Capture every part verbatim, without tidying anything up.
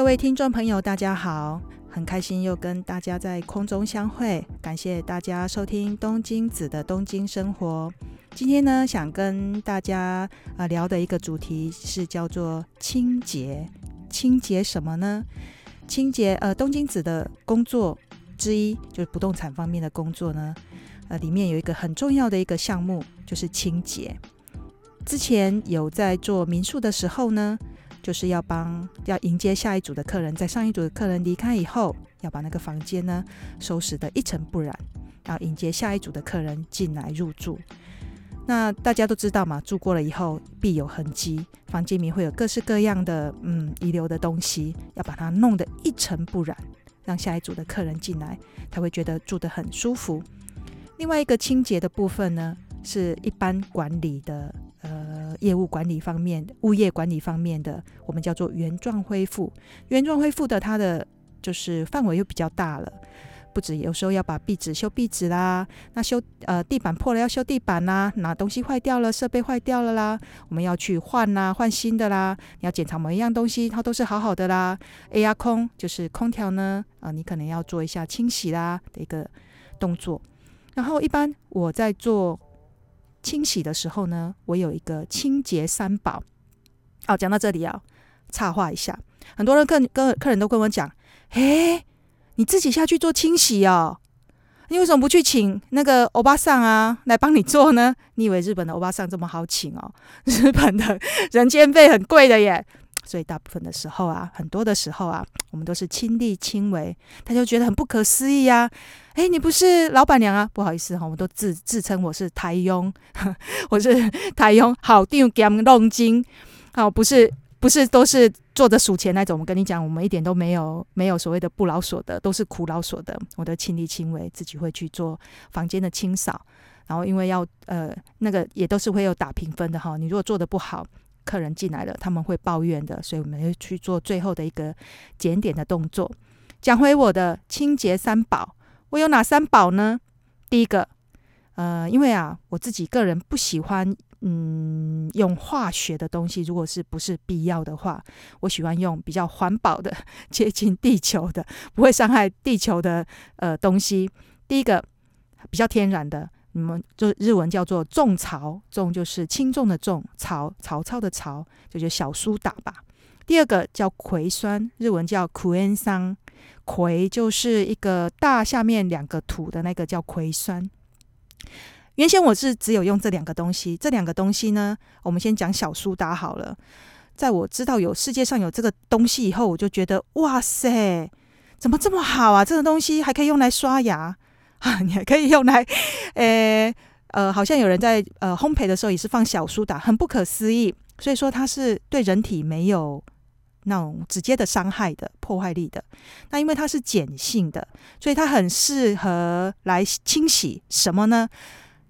各位听众朋友大家好，很开心又跟大家在空中相会，感谢大家收听东京子的东京生活。今天呢，想跟大家、呃、聊的一个主题是叫做清洁。清洁什么呢？清洁呃，东京子的工作之一，就是不动产方面的工作呢，呃，里面有一个很重要的一个项目就是清洁。之前有在做民宿的时候呢，就是要帮要迎接下一组的客人，在上一组的客人离开以后，要把那个房间呢收拾得一尘不染，要迎接下一组的客人进来入住。那大家都知道嘛，住过了以后必有痕迹，房间里面会有各式各样的嗯遗留的东西，要把它弄得一尘不染，让下一组的客人进来才会觉得住得很舒服。另外一个清洁的部分呢，是一般管理的呃，业务管理方面、物业管理方面的，我们叫做原状恢复。原状恢复的它的就是范围又比较大了，不止有时候要把壁纸修壁纸啦，那修呃地板破了要修地板啦，哪东西坏掉了、设备坏掉了啦，我们要去换啦、换新的啦。你要检查每一样东西，它都是好好的啦。A R 空就是空调呢，呃，你可能要做一下清洗啦的一个动作。然后一般我在做清洗的时候呢，我有一个清洁三宝。哦，讲到这里要插话一下，很多人跟跟客人都跟我讲：“嘿，你自己下去做清洗哦，你为什么不去请那个欧巴桑啊来帮你做呢？你以为日本的欧巴桑这么好请哦？日本的人间费很贵的耶。”所以大部分的时候啊，很多的时候啊，我们都是亲力亲为，他就觉得很不可思议啊！哎，你不是老板娘啊？不好意思哈，我们都自自称我是台佣，我是台佣，好定兼弄金，好、啊、不是不是都是做着数钱那种。我跟你讲，我们一点都没有没有所谓的不劳所得，都是苦劳所得。我都亲力亲为，自己会去做房间的清扫，然后因为要呃那个也都是会有打评分的哈，你如果做的不好，客人进来了他们会抱怨的，所以我们会去做最后的一个检点的动作。讲回我的清洁三宝，我有哪三宝呢？第一个呃，因为啊我自己个人不喜欢嗯用化学的东西，如果是不是必要的话，我喜欢用比较环保的、接近地球的、不会伤害地球的呃东西。第一个比较天然的，你们就日文叫做种草，种就是轻重的种，草草草的草，就叫小苏打吧。第二个叫葵酸，日文叫苦恩桑，葵就是一个大下面两个土的那个叫葵酸。原先我是只有用这两个东西，这两个东西呢，我们先讲小苏打好了。在我知道有世界上有这个东西以后，我就觉得哇塞，怎么这么好啊？这个东西还可以用来刷牙。你还可以用来，呃呃，好像有人在呃烘焙的时候也是放小苏打，很不可思议。所以说它是对人体没有那种直接的伤害的破坏力的。那因为它是碱性的，所以它很适合来清洗什么呢？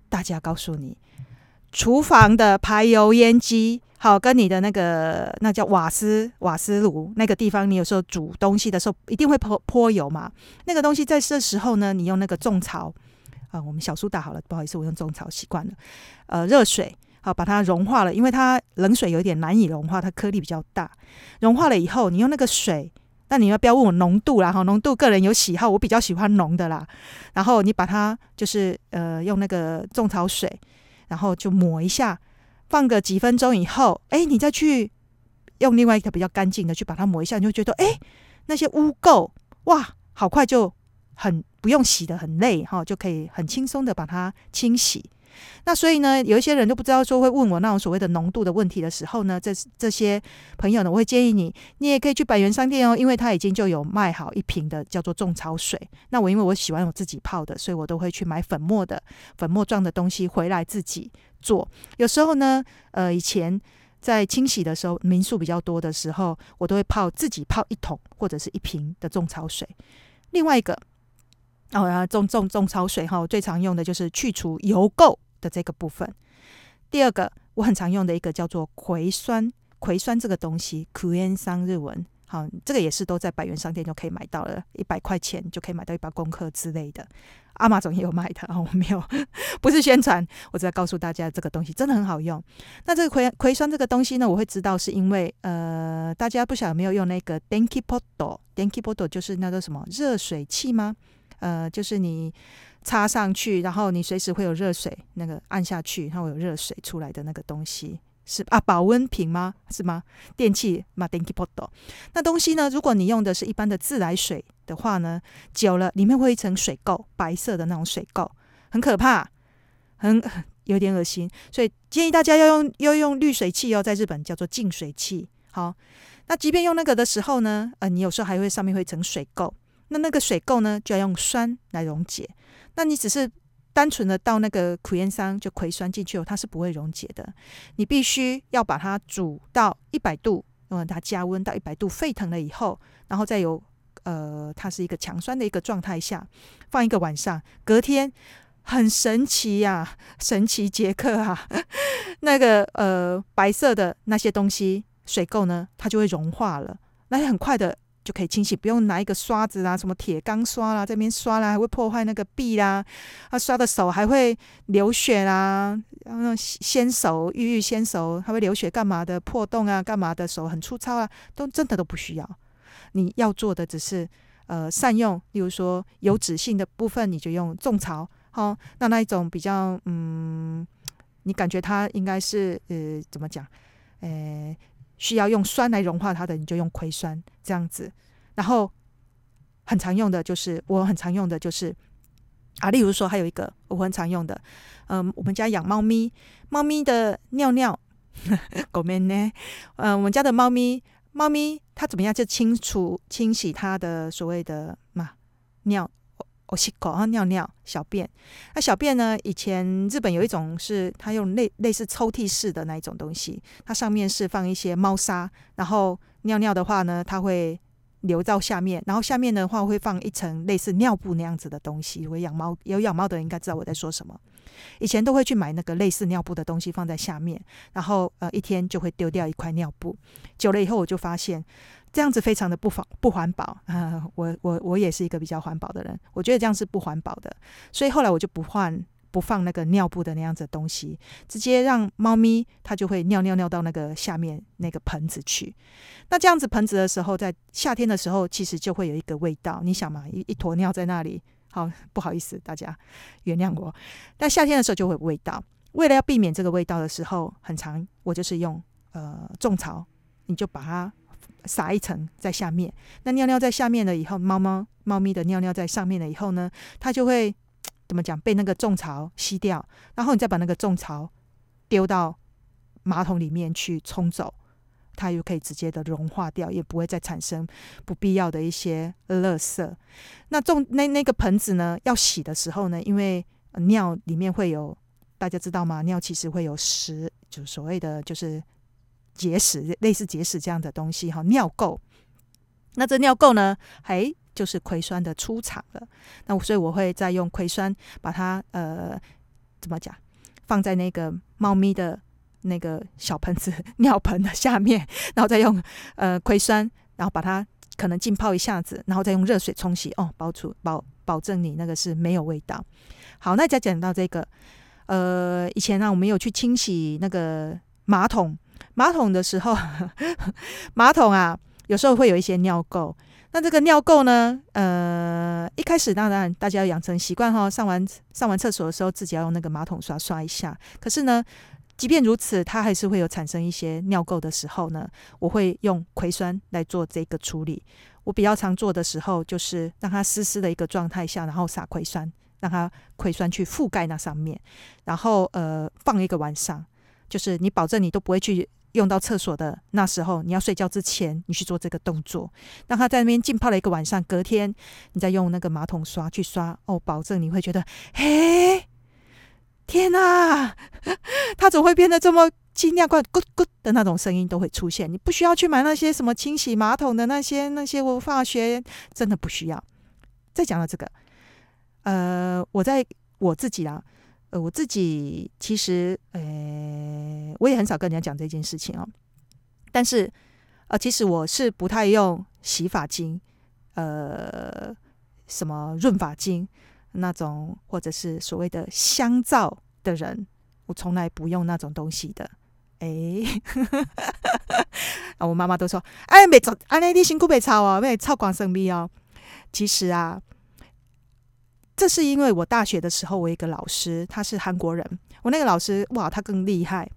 大家告诉你，厨房的排油烟机，好，跟你的那个那叫瓦斯瓦斯炉那个地方，你有时候煮东西的时候一定会泼泼油嘛。那个东西在这时候呢，你用那个种草啊、呃，我们小苏打好了，不好意思，我用种草习惯了。呃，热水好把它融化了，因为它冷水有点难以融化，它颗粒比较大。融化了以后，你用那个水，那你要不要问我浓度啦？哈，浓度个人有喜好，我比较喜欢浓的啦。然后你把它就是呃用那个种草水，然后就抹一下。放个几分钟以后，哎，你再去用另外一个比较干净的去把它抹一下，你就觉得哎，那些污垢哇，好快就很不用洗的很累哈、哦，就可以很轻松的把它清洗。那所以呢，有一些人就不知道说会问我那种所谓的浓度的问题的时候呢，这这些朋友呢，我会建议你，你也可以去百元商店哦，因为它已经就有卖好一瓶的叫做种草水。那我因为我喜欢我自己泡的，所以我都会去买粉末的粉末状的东西回来自己做。有时候呢，呃，以前在清洗的时候，民宿比较多的时候，我都会泡自己泡一桶或者是一瓶的种草水。另外一个。哦、然后种种种草水哈，我最常用的就是去除油垢的这个部分。第二个我很常用的一个叫做葵酸，葵酸这个东西，苦盐桑日文，好，这个也是都在百元商店就可以买到了，一百块钱就可以买到一包功课之类的。阿玛总也有卖的，我没有，不是宣传，我只要告诉大家这个东西真的很好用。那这个 葵, 葵酸这个东西呢，我会知道是因为呃，大家不晓得没有用那个 denki poto，denki poto 就是那个什么热水器吗？呃，就是你插上去，然后你随时会有热水，那个按下去，然后有热水出来的那个东西。是啊，保温瓶吗？是吗？电器嘛 ，denki poto。那东西呢？如果你用的是一般的自来水的话呢，久了里面会有一层水垢，白色的那种水垢，很可怕，很有点恶心。所以建议大家要用要用滤水器哦，在日本叫做净水器。好，那即便用那个的时候呢，呃，你有时候还会上面会一层水垢，那那个水垢呢，就要用酸来溶解。那你只是单纯的倒那个葵酸就葵酸进去后，它是不会溶解的。你必须要把它煮到一百度，嗯，它加温到一百度沸腾了以后，然后再有呃，它是一个强酸的一个状态下，放一个晚上，隔天很神奇呀、啊，神奇杰克啊，那个呃白色的那些东西水垢呢，它就会融化了，那很快的就可以清洗，不用拿一个刷子啦、啊，什么铁钢刷啦、啊，这边刷啦、啊，还会破坏那个壁啦、啊，啊，刷的手还会流血啦、啊，那种鲜手、玉玉鲜手，还会流血干嘛的，破洞啊，干嘛的，手很粗糙啊，都真的都不需要。你要做的只是呃善用，例如说油脂性的部分，你就用种草，好、哦，那那一种比较嗯，你感觉它应该是呃怎么讲，呃。需要用酸来融化它的，你就用葵酸这样子。然后很常用的就是，我很常用的就是啊，例如说还有一个我很常用的，嗯，我们家养猫咪，猫咪的尿尿，狗面呢，嗯，我们家的猫咪，猫咪它怎么样就清除清洗它的所谓的嘛尿，我洗狗啊尿尿小便。那小便呢？以前日本有一种是它用类类似抽屉式的那一种东西，它上面是放一些猫砂，然后尿尿的话呢，它会流到下面，然后下面的话会放一层类似尿布那样子的东西。我养猫有养猫的人应该知道我在说什么。以前都会去买那个类似尿布的东西放在下面，然后呃一天就会丢掉一块尿布。久了以后我就发现。这样子非常的不不环保啊、呃！我我我也是一个比较环保的人，我觉得这样是不环保的，所以后来我就不换不放那个尿布的那样子的东西，直接让猫咪它就会尿尿尿到那个下面那个盆子去。那这样子盆子的时候，在夏天的时候，其实就会有一个味道。你想嘛，一一坨尿在那里，好不好意思，大家原谅我。但夏天的时候就会有味道，为了要避免这个味道的时候，很常我就是用呃种草，你就把它。撒一层在下面，那尿尿在下面了以后，猫猫猫咪的尿尿在上面了以后呢，它就会怎么讲被那个种草吸掉，然后你再把那个种草丢到马桶里面去冲走，它就可以直接的融化掉，也不会再产生不必要的一些垃圾。那种那那个盆子呢，要洗的时候呢，因为尿里面会有，大家知道吗？尿其实会有石，就所谓的就是。结石，类似结石这样的东西，尿垢。那这尿垢呢，还就是葵酸的出场了。那所以我会再用葵酸把它呃怎么讲，放在那个猫咪的那个小盆子尿盆的下面，然后再用呃葵酸，然后把它可能浸泡一下子，然后再用热水冲洗，哦，保除保保证你那个是没有味道。好，那再讲到这个，呃，以前呢、啊、我们有去清洗那个马桶。马桶的时候，马桶啊，有时候会有一些尿垢。那这个尿垢呢，呃，一开始当然大家要养成习惯哈，上完上完厕所的时候，自己要用那个马桶刷刷一下。可是呢，即便如此，它还是会有产生一些尿垢的时候呢，我会用葵酸来做这个处理。我比较常做的时候，就是让它湿湿的一个状态下，然后撒葵酸，让它葵酸去覆盖那上面，然后呃，放一个晚上。就是你保证你都不会去用到厕所的那时候，你要睡觉之前，你去做这个动作，让它在那边浸泡了一个晚上，隔天你再用那个马桶刷去刷，哦，保证你会觉得，嘿，天哪，它怎么会变得这么清亮怪咕咕的那种声音都会出现，你不需要去买那些什么清洗马桶的那些那些化学，真的不需要。再讲到这个，呃，我在我自己啦。呃，我自己其实，呃，我也很少跟人家讲这件事情哦。但是，呃，其实我是不太用洗发精，呃，什么润发精那种，或者是所谓的香皂的人，我从来不用那种东西的。哎、欸啊，我妈妈都说，哎、欸，没做，安内你辛苦没操哦，没操光生病哦。其实啊，这是因为我大学的时候，我一个老师他是韩国人，我那个老师哇，他更厉害。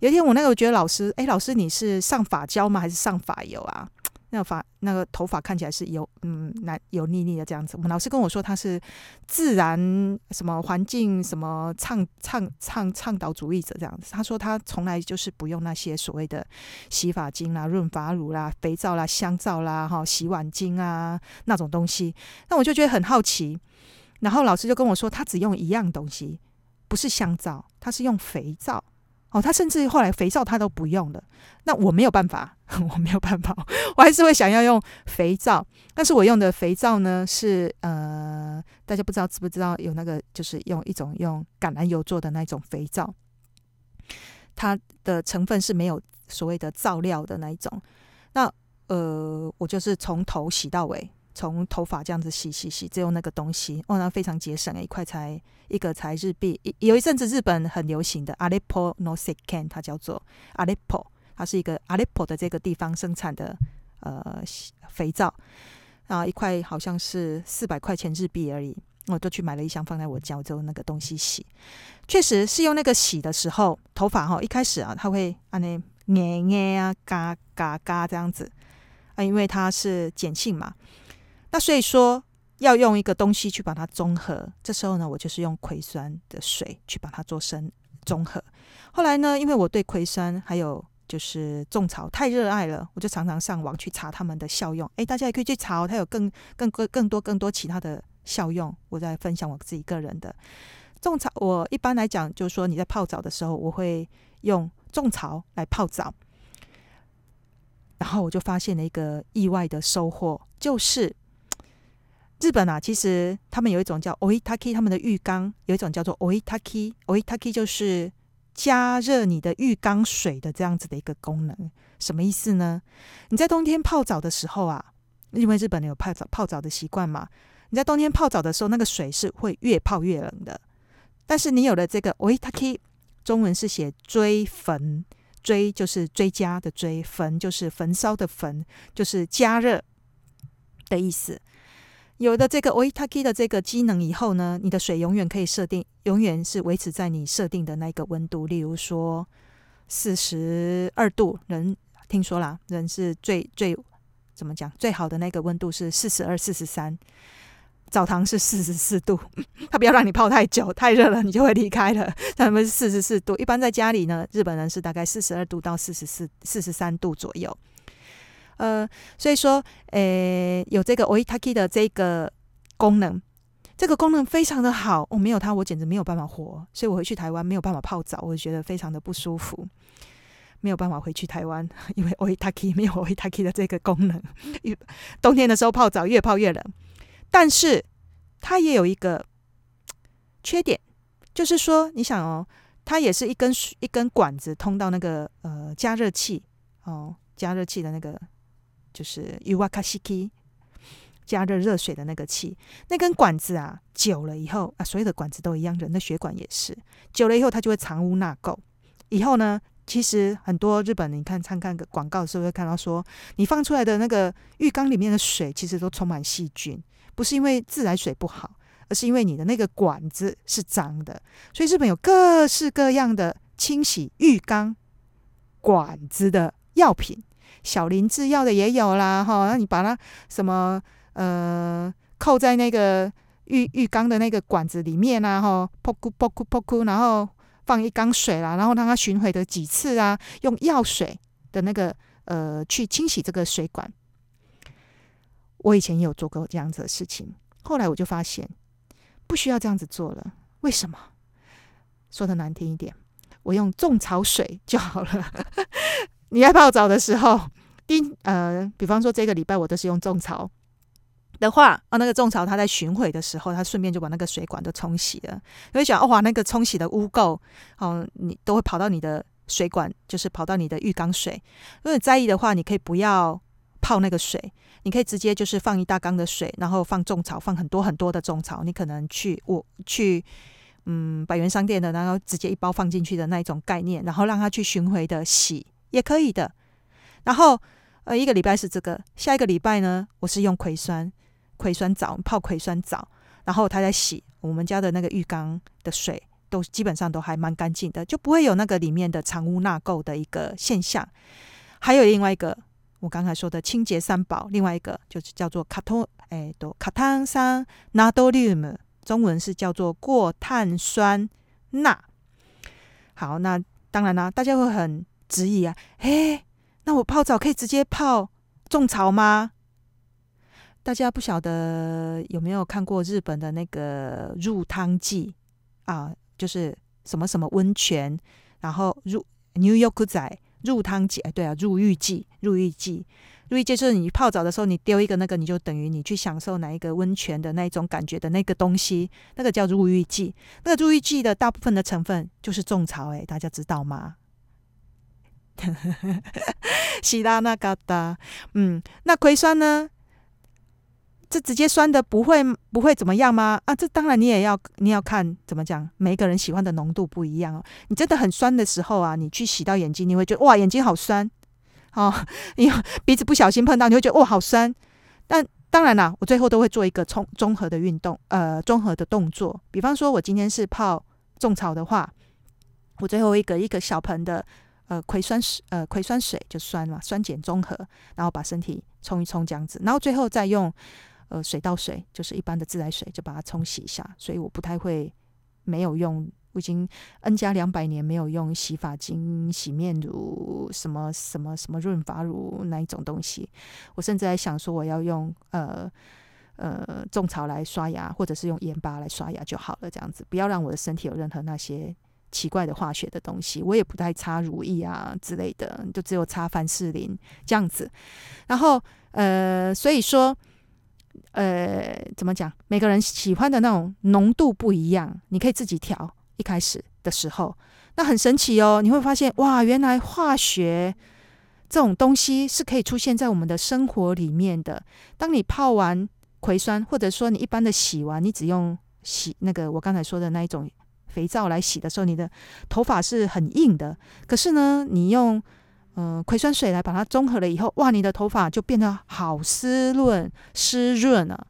有一天我那个我觉得老师，哎、欸，老师你是上发胶吗？还是上发油啊？那个发那个头发看起来是油，嗯，油腻腻的这样子。我们老师跟我说他是自然什么环境什么倡倡倡倡导主义者这样子。他说他从来就是不用那些所谓的洗发精啦、润发乳啦、肥皂啦、香皂啦、哈、哦、洗碗精啊那种东西。那我就觉得很好奇，然后老师就跟我说他只用一样东西，不是香皂，他是用肥皂。哦，他甚至后来肥皂他都不用了，那我没有办法，我没有办法，我还是会想要用肥皂。但是我用的肥皂呢是呃，大家不知道知不知道有那个就是用一种用橄榄油做的那种肥皂，它的成分是没有所谓的皂料的那一种。那呃，我就是从头洗到尾，从头发这样子洗洗洗，只有那个东西，哦，那非常节省，一块才一个才日币，有一阵子日本很流行的 Aleppo no Sekken， 它叫做 Aleppo， 它是一个 Aleppo 的这个地方生产的呃肥皂啊，一块好像是四百块钱日币而已，我就去买了一箱放在我家，我就那个东西洗，确实是用那个洗的时候，头发哈、哦、一开始啊，它会按呢捏捏啊嘎嘎嘎这样子啊，因为它是碱性嘛。那所以说要用一个东西去把它中和，这时候呢我就是用葵酸的水去把它做生中和。后来呢因为我对葵酸还有就是种草太热爱了，我就常常上网去查它们的效用，诶大家也可以去查、哦、它有 更, 更, 更多更多其他的效用，我在分享我自己个人的种草。我一般来讲就是说你在泡澡的时候我会用种草来泡澡，然后我就发现了一个意外的收获，就是日本啊，其实他们有一种叫 oitaki， 他们的浴缸有一种叫做 oitaki， oitaki 就是加热你的浴缸水的这样子的一个功能。什么意思呢？你在冬天泡澡的时候啊，因为日本人有泡澡泡澡的习惯嘛，你在冬天泡澡的时候，那个水是会越泡越冷的。但是你有了这个 oitaki， 中文是写追焚，追就是追加的追，焚就是焚烧的焚，就是加热的意思。有了这个 oitaki 的这个机能以后呢，你的水永远可以设定，永远是维持在你设定的那个温度，例如说四十二度，人听说啦，人是最最怎么讲最好的那个温度是四十二、四十三，澡堂是四十四度，他不要让你泡太久，太热了你就会离开了，他们是四十四度，一般在家里呢，日本人是大概四十二度到四十四、四十三度左右。呃，所以说，诶，有这个 oitaki 的这个功能，这个功能非常的好，我、哦、没有它，我简直没有办法活。所以我回去台湾没有办法泡澡，我觉得非常的不舒服，没有办法回去台湾，因为 oitaki 没有 oitaki 的这个功能。冬天的时候泡澡越泡越冷，但是它也有一个缺点，就是说，你想哦，它也是一根一根管子通到那个呃加热器哦，加热器的那个。就是湯沸かし器，加热热水的那个器，那根管子啊，久了以后啊，所有的管子都一样，人的血管也是，久了以后它就会藏污纳垢。以后呢，其实很多日本，你看参看广告的时候会看到说，你放出来的那个浴缸里面的水，其实都充满细菌，不是因为自来水不好，而是因为你的那个管子是脏的。所以日本有各式各样的清洗浴缸管子的药品。小林制药的也有啦，哈、哦，那你把它什么呃扣在那个浴浴缸的那个管子里面啊，哈、哦，扑咕扑咕扑咕，然后放一缸水啦，然后让它循环的几次啊，用药水的那个呃去清洗这个水管。我以前也有做过这样子的事情，后来我就发现不需要这样子做了。为什么？说的难听一点，我用种草水就好了。你在泡澡的时候，呃，比方说这个礼拜我都是用种草的话，啊，那个种草它在巡回的时候，它顺便就把那个水管都冲洗了。你会想，哇，那个冲洗的污垢，哦，你都会跑到你的水管就是跑到你的浴缸水。如果你在意的话，你可以不要泡那个水，你可以直接就是放一大缸的水，然后放种草，放很多很多的种草。你可能去我去嗯百元商店的，然后直接一包放进去的那一种概念，然后让它去巡回的洗也可以的。然后呃一个礼拜是这个，下一个礼拜呢，我是用葵酸葵酸澡泡葵酸澡，然后它在洗。我们家的那个浴缸的水都基本上都还蛮干净的，就不会有那个里面的藏污纳垢的一个现象。还有另外一个。我刚才说的清洁三宝，另外一个就是叫做 Katan s i u m， 中文是叫做过碳酸钠。好，那当然啦、啊，大家会很质疑啊，诶，那我泡澡可以直接泡种草吗？大家不晓得有没有看过日本的那个入汤剂啊，就是什么什么温泉，然后入 New York 仔。入汤剂，哎，对啊，入浴剂，入浴剂，入浴剂就是你泡澡的时候，你丢一个那个，你就等于你去享受哪一个温泉的那一种感觉的那个东西，那个叫入浴剂。那个入浴剂的大部分的成分就是种草，哎，大家知道吗？喜拉那嘎达，嗯，那葵酸呢？这直接酸的不会不会怎么样吗？啊，这当然你也要你要看怎么讲，每一个人喜欢的浓度不一样哦。你真的很酸的时候啊，你去洗到眼睛，你会觉得哇眼睛好酸哦。你鼻子不小心碰到，你会觉得哇好酸。但当然啦，我最后都会做一个综综合的运动，呃，综合的动作。比方说，我今天是泡种草的话，我最后一个一个小盆的呃葵酸呃葵酸水就酸嘛，酸碱综合，然后把身体冲一冲这样子，然后最后再用。呃，水稻水就是一般的自来水，就把它冲洗一下。所以我不太会没有用，我已经 N 加两百年没有用洗发精、洗面乳、什么什么什么润发乳那一种东西。我甚至还想说，我要用呃呃种草来刷牙，或者是用盐巴来刷牙就好了，这样子不要让我的身体有任何那些奇怪的化学的东西。我也不太擦乳液啊之类的，就只有擦凡士林这样子。然后呃，所以说。呃，怎么讲？每个人喜欢的那种浓度不一样，你可以自己调。一开始的时候，那很神奇哦，你会发现哇，原来化学这种东西是可以出现在我们的生活里面的。当你泡完葵酸，或者说你一般的洗完，你只用洗那个我刚才说的那一种肥皂来洗的时候，你的头发是很硬的。可是呢，你用嗯、呃，葵酸水来把它综合了以后，哇，你的头发就变得好湿润、湿润啊，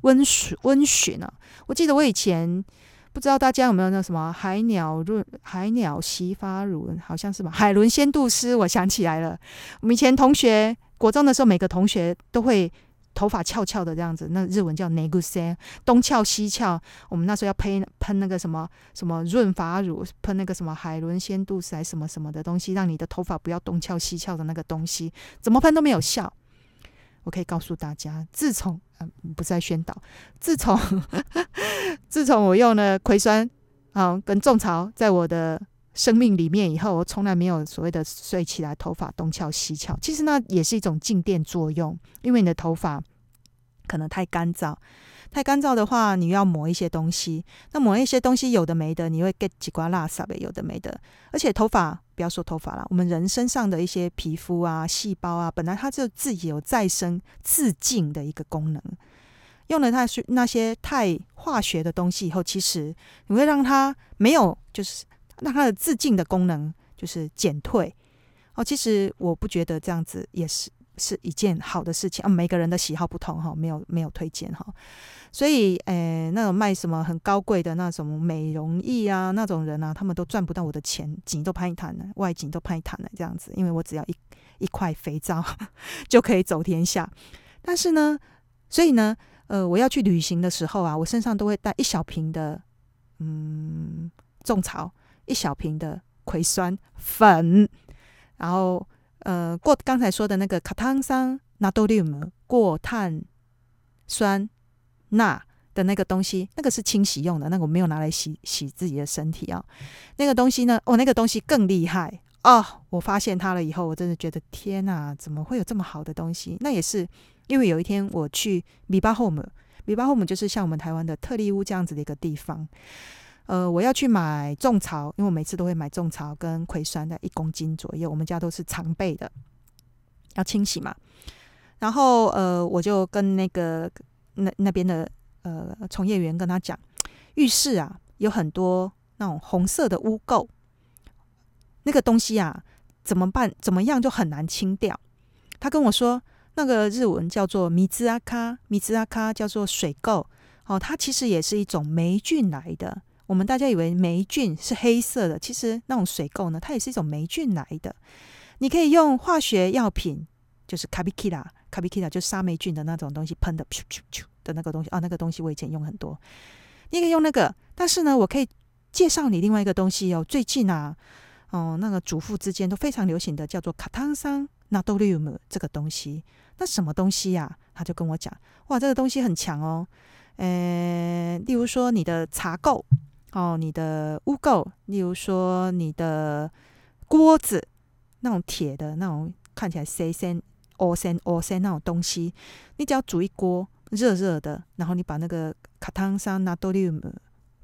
温水温循啊。我记得我以前不知道大家有没有那什么海鸟润、海鸟洗发乳，好像是吧？海伦仙度丝，我想起来了。我们以前同学国中的时候，每个同学都会头发翘翘的这样子，那日文叫 neguse， 东翘西翘。我们那时候要喷喷那个什么什么润发乳，喷那个什么海伦仙度丝什么什么的东西，让你的头发不要东翘西翘的那个东西，怎么喷都没有效。我可以告诉大家，自从、呃、不是在宣导，自从自从我用了葵酸、啊、跟种草在我的生命里面以后，我从来没有所谓的睡起来头发东翘西翘。其实那也是一种静电作用，因为你的头发可能太干燥，太干燥的话，你要抹一些东西。那抹一些东西，有的没的，你会 get 几瓜垃圾，有的没的。而且头发，不要说头发啦，我们人身上的一些皮肤啊、细胞啊，本来它就自己有再生、自净的一个功能。用了它那些太化学的东西以后，其实你会让它没有，就是。那它的自净的功能就是减退哦。其实我不觉得这样子也是是一件好的事情啊。每个人的喜好不同哈、哦，没有没有推荐哈、哦。所以诶，那种卖什么很高贵的那种美容液啊，那种人啊，他们都赚不到我的钱，景都拍一摊了，外景都拍一摊了这样子。因为我只要一一块肥皂就可以走天下。但是呢，所以呢，呃，我要去旅行的时候啊，我身上都会带一小瓶的嗯种草。一小瓶的葵酸粉，然后呃，过刚才说的那个卡汤酸钠多氯姆过碳酸钠的那个东西，那个是清洗用的，那个我没有拿来洗洗自己的身体啊、哦。那个东西呢，哦，那个东西更厉害哦！我发现它了以后，我真的觉得天哪，怎么会有这么好的东西？那也是因为有一天我去米巴 home， 米巴 home 就是像我们台湾的特力屋这样子的一个地方。呃，我要去买种草，因为我每次都会买种草跟葵酸的一公斤左右，我们家都是常备的，要清洗嘛。然后呃，我就跟那个那那边的呃从业员跟他讲，浴室啊有很多那种红色的污垢，那个东西啊怎么办？怎么样就很难清掉。他跟我说，那个日文叫做米兹阿卡，米兹阿卡叫做水垢。哦，它其实也是一种霉菌来的。我们大家以为霉菌是黑色的，其实那种水垢呢，它也是一种霉菌来的。你可以用化学药品，就是 Kabikila， Kabikila 就是杀霉菌的那种东西喷的，噗噗噗的那个东西啊，那个东西我以前用很多。你可以用那个，但是呢，我可以介绍你另外一个东西哦。最近啊，哦，那个主妇之间都非常流行的叫做 Katan s i u m 这个东西。那什么东西呀、啊？他就跟我讲，哇，这个东西很强哦。呃，例如说你的茶垢哦，你的污垢，例如说你的锅子，那种铁的那种看起来塞塞、凹塞、凹塞那种东西，你只要煮一锅热热的，然后你把那个卡汤沙纳多利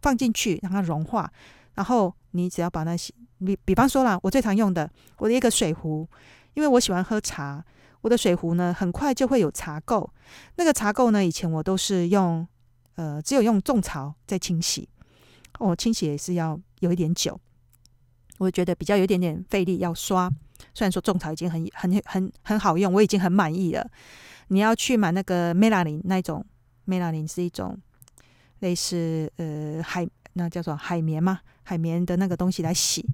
放进去，让它融化，然后你只要把那些，比比方说啦，我最常用的我的一个水壶，因为我喜欢喝茶，我的水壶呢很快就会有茶垢，那个茶垢呢以前我都是用。呃，只有用种草在清洗，哦，清洗也是要有一点久，我觉得比较有一点点费力，要刷。虽然说种草已经很很很很好用，我已经很满意了。你要去买那个 Melanin 那种 ，Melanin 是一种类似呃海那叫做海绵嘛，海绵的那个东西来洗。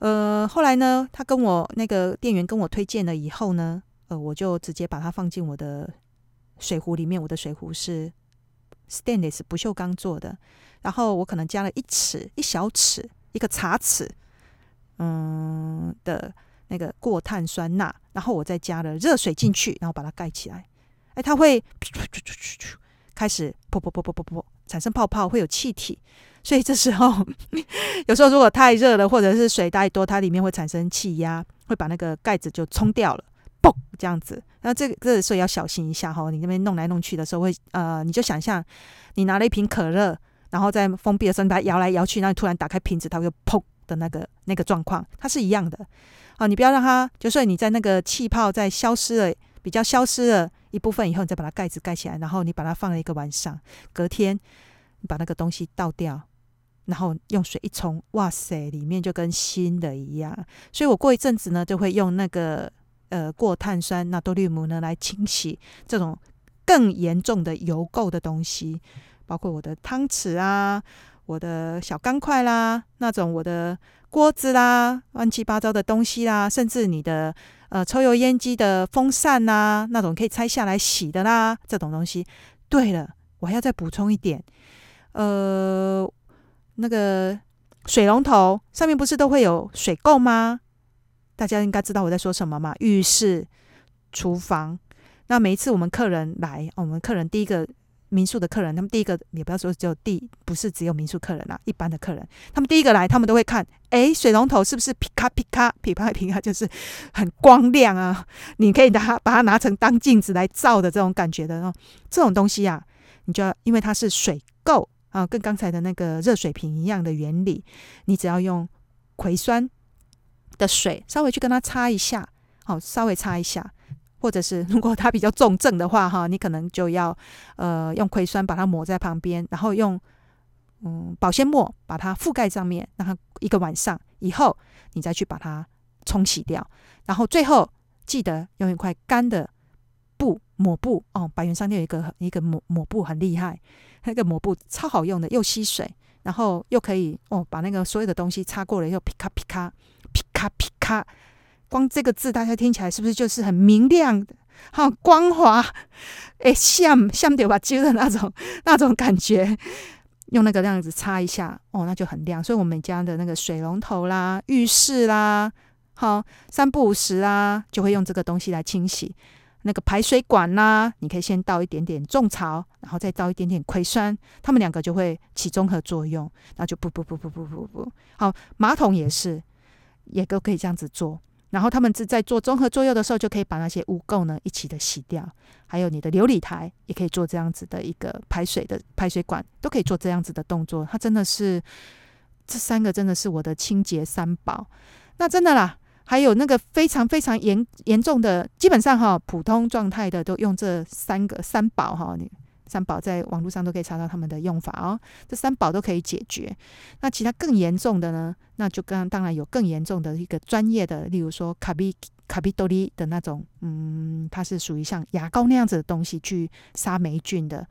呃，后来呢，他跟我那个店员跟我推荐了以后呢，呃，我就直接把它放进我的水壶里面，我的水壶是。Stainless 不锈钢做的，然后我可能加了一匙一小匙一个茶匙嗯的那个过碳酸钠，然后我再加了热水进去，然后把它盖起来，哎，它会开始噗噗噗噗噗噗产生泡泡，会有气体，所以这时候有时候如果太热了或者是水太多，它里面会产生气压，会把那个盖子就冲掉了，嘣，这样子。那这个这所以要小心一下哈、哦，你那边弄来弄去的时候会呃，你就想象你拿了一瓶可乐，然后在封闭的时候你把它摇来摇去，然后突然打开瓶子，它会砰的那个那个状况，它是一样的。啊，你不要让它，就算你在那个气泡在消失了，比较消失了一部分以后，你再把它盖子盖起来，然后你把它放了一个晚上，隔天你把那个东西倒掉。然后用水一冲，哇塞，里面就跟新的一样。所以我过一阵子呢，就会用那个。呃，过碳酸钠多氯姆呢来清洗这种更严重的油垢的东西，包括我的汤匙啊，我的小钢块啦，那种我的锅子啦，乱七八糟的东西啦，甚至你的呃抽油烟机的风扇啦，那种可以拆下来洗的啦，这种东西。对了，我还要再补充一点，呃，那个水龙头上面不是都会有水垢吗？大家应该知道我在说什么嘛？浴室、厨房，那每一次我们客人来，哦、我们客人第一个民宿的客人，他们第一个也不要说只有第，不是只有民宿客人啦、啊，一般的客人，他们第一个来，他们都会看，哎，水龙头是不是皮卡皮卡皮卡皮卡，就是很光亮啊？你可以拿把它拿成当镜子来照的这种感觉的哦。这种东西啊，你就要因为它是水垢啊，跟刚才的那个热水瓶一样的原理，你只要用葵酸。的水稍微去跟它擦一下，好、哦，稍微擦一下，或者是如果它比较重症的话，哈，你可能就要呃用葵酸把它抹在旁边，然后用嗯保鲜膜把它覆盖上面，让它一个晚上以后，你再去把它冲洗掉，然后最后记得用一块干的布抹布哦，百元商店有一个一个抹抹布很厉害，那个抹布超好用的，又吸水，然后又可以哦把那个所有的东西擦过了，又皮卡皮卡。皮卡皮卡，光这个字大家听起来是不是就是很明亮的、好光滑？哎，像像对吧？就是那种那种感觉，用那个这样子擦一下，哦，那就很亮。所以我们家的那个水龙头啦、浴室啦，好、哦、三不五时啊，就会用这个东西来清洗。那个排水管啦，你可以先倒一点点种草，然后再倒一点点葵酸，它们两个就会起综合作用，然后就不不不不不不不，好，马桶也是。也都可以这样子做，然后他们在做综合作用的时候，就可以把那些污垢呢一起的洗掉。还有你的琉璃台也可以做这样子的一个排水的排水管，都可以做这样子的动作。它真的是这三个真的是我的清洁三宝。那真的啦，还有那个非常非常 严, 严重的，基本上哈普通状态的都用这三个三宝哈。三宝在网络上都可以查到他们的用法哦，这三宝都可以解决。那其他更严重的呢，那就刚当然有更严重的一个专业的，例如说卡比卡比多利的那种，嗯，它是属于像牙膏那样子的东西去杀霉菌的。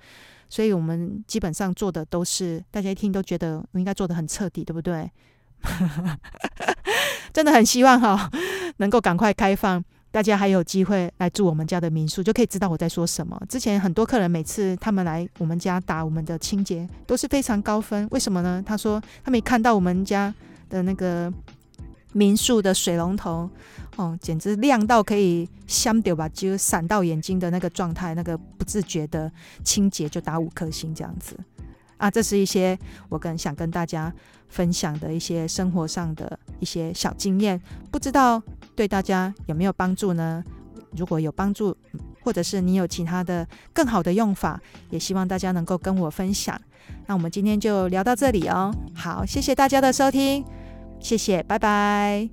所以我们基本上做的都是，大家一听都觉得应该做的很彻底，对不对？真的很希望哈、哦，能够赶快开放。大家还有机会来住我们家的民宿，就可以知道我在说什么。之前很多客人每次他们来我们家打我们的清洁都是非常高分，为什么呢？他说他们一看到我们家的那个民宿的水龙头，哦，简直亮到可以闪到吧，就闪到眼睛的那个状态，那个不自觉的清洁就打五颗星这样子啊。这是一些我跟想跟大家分享的一些生活上的一些小经验，不知道对大家有没有帮助呢？如果有帮助，或者是你有其他的更好的用法，也希望大家能够跟我分享。那我们今天就聊到这里哦。好，谢谢大家的收听，谢谢，拜拜。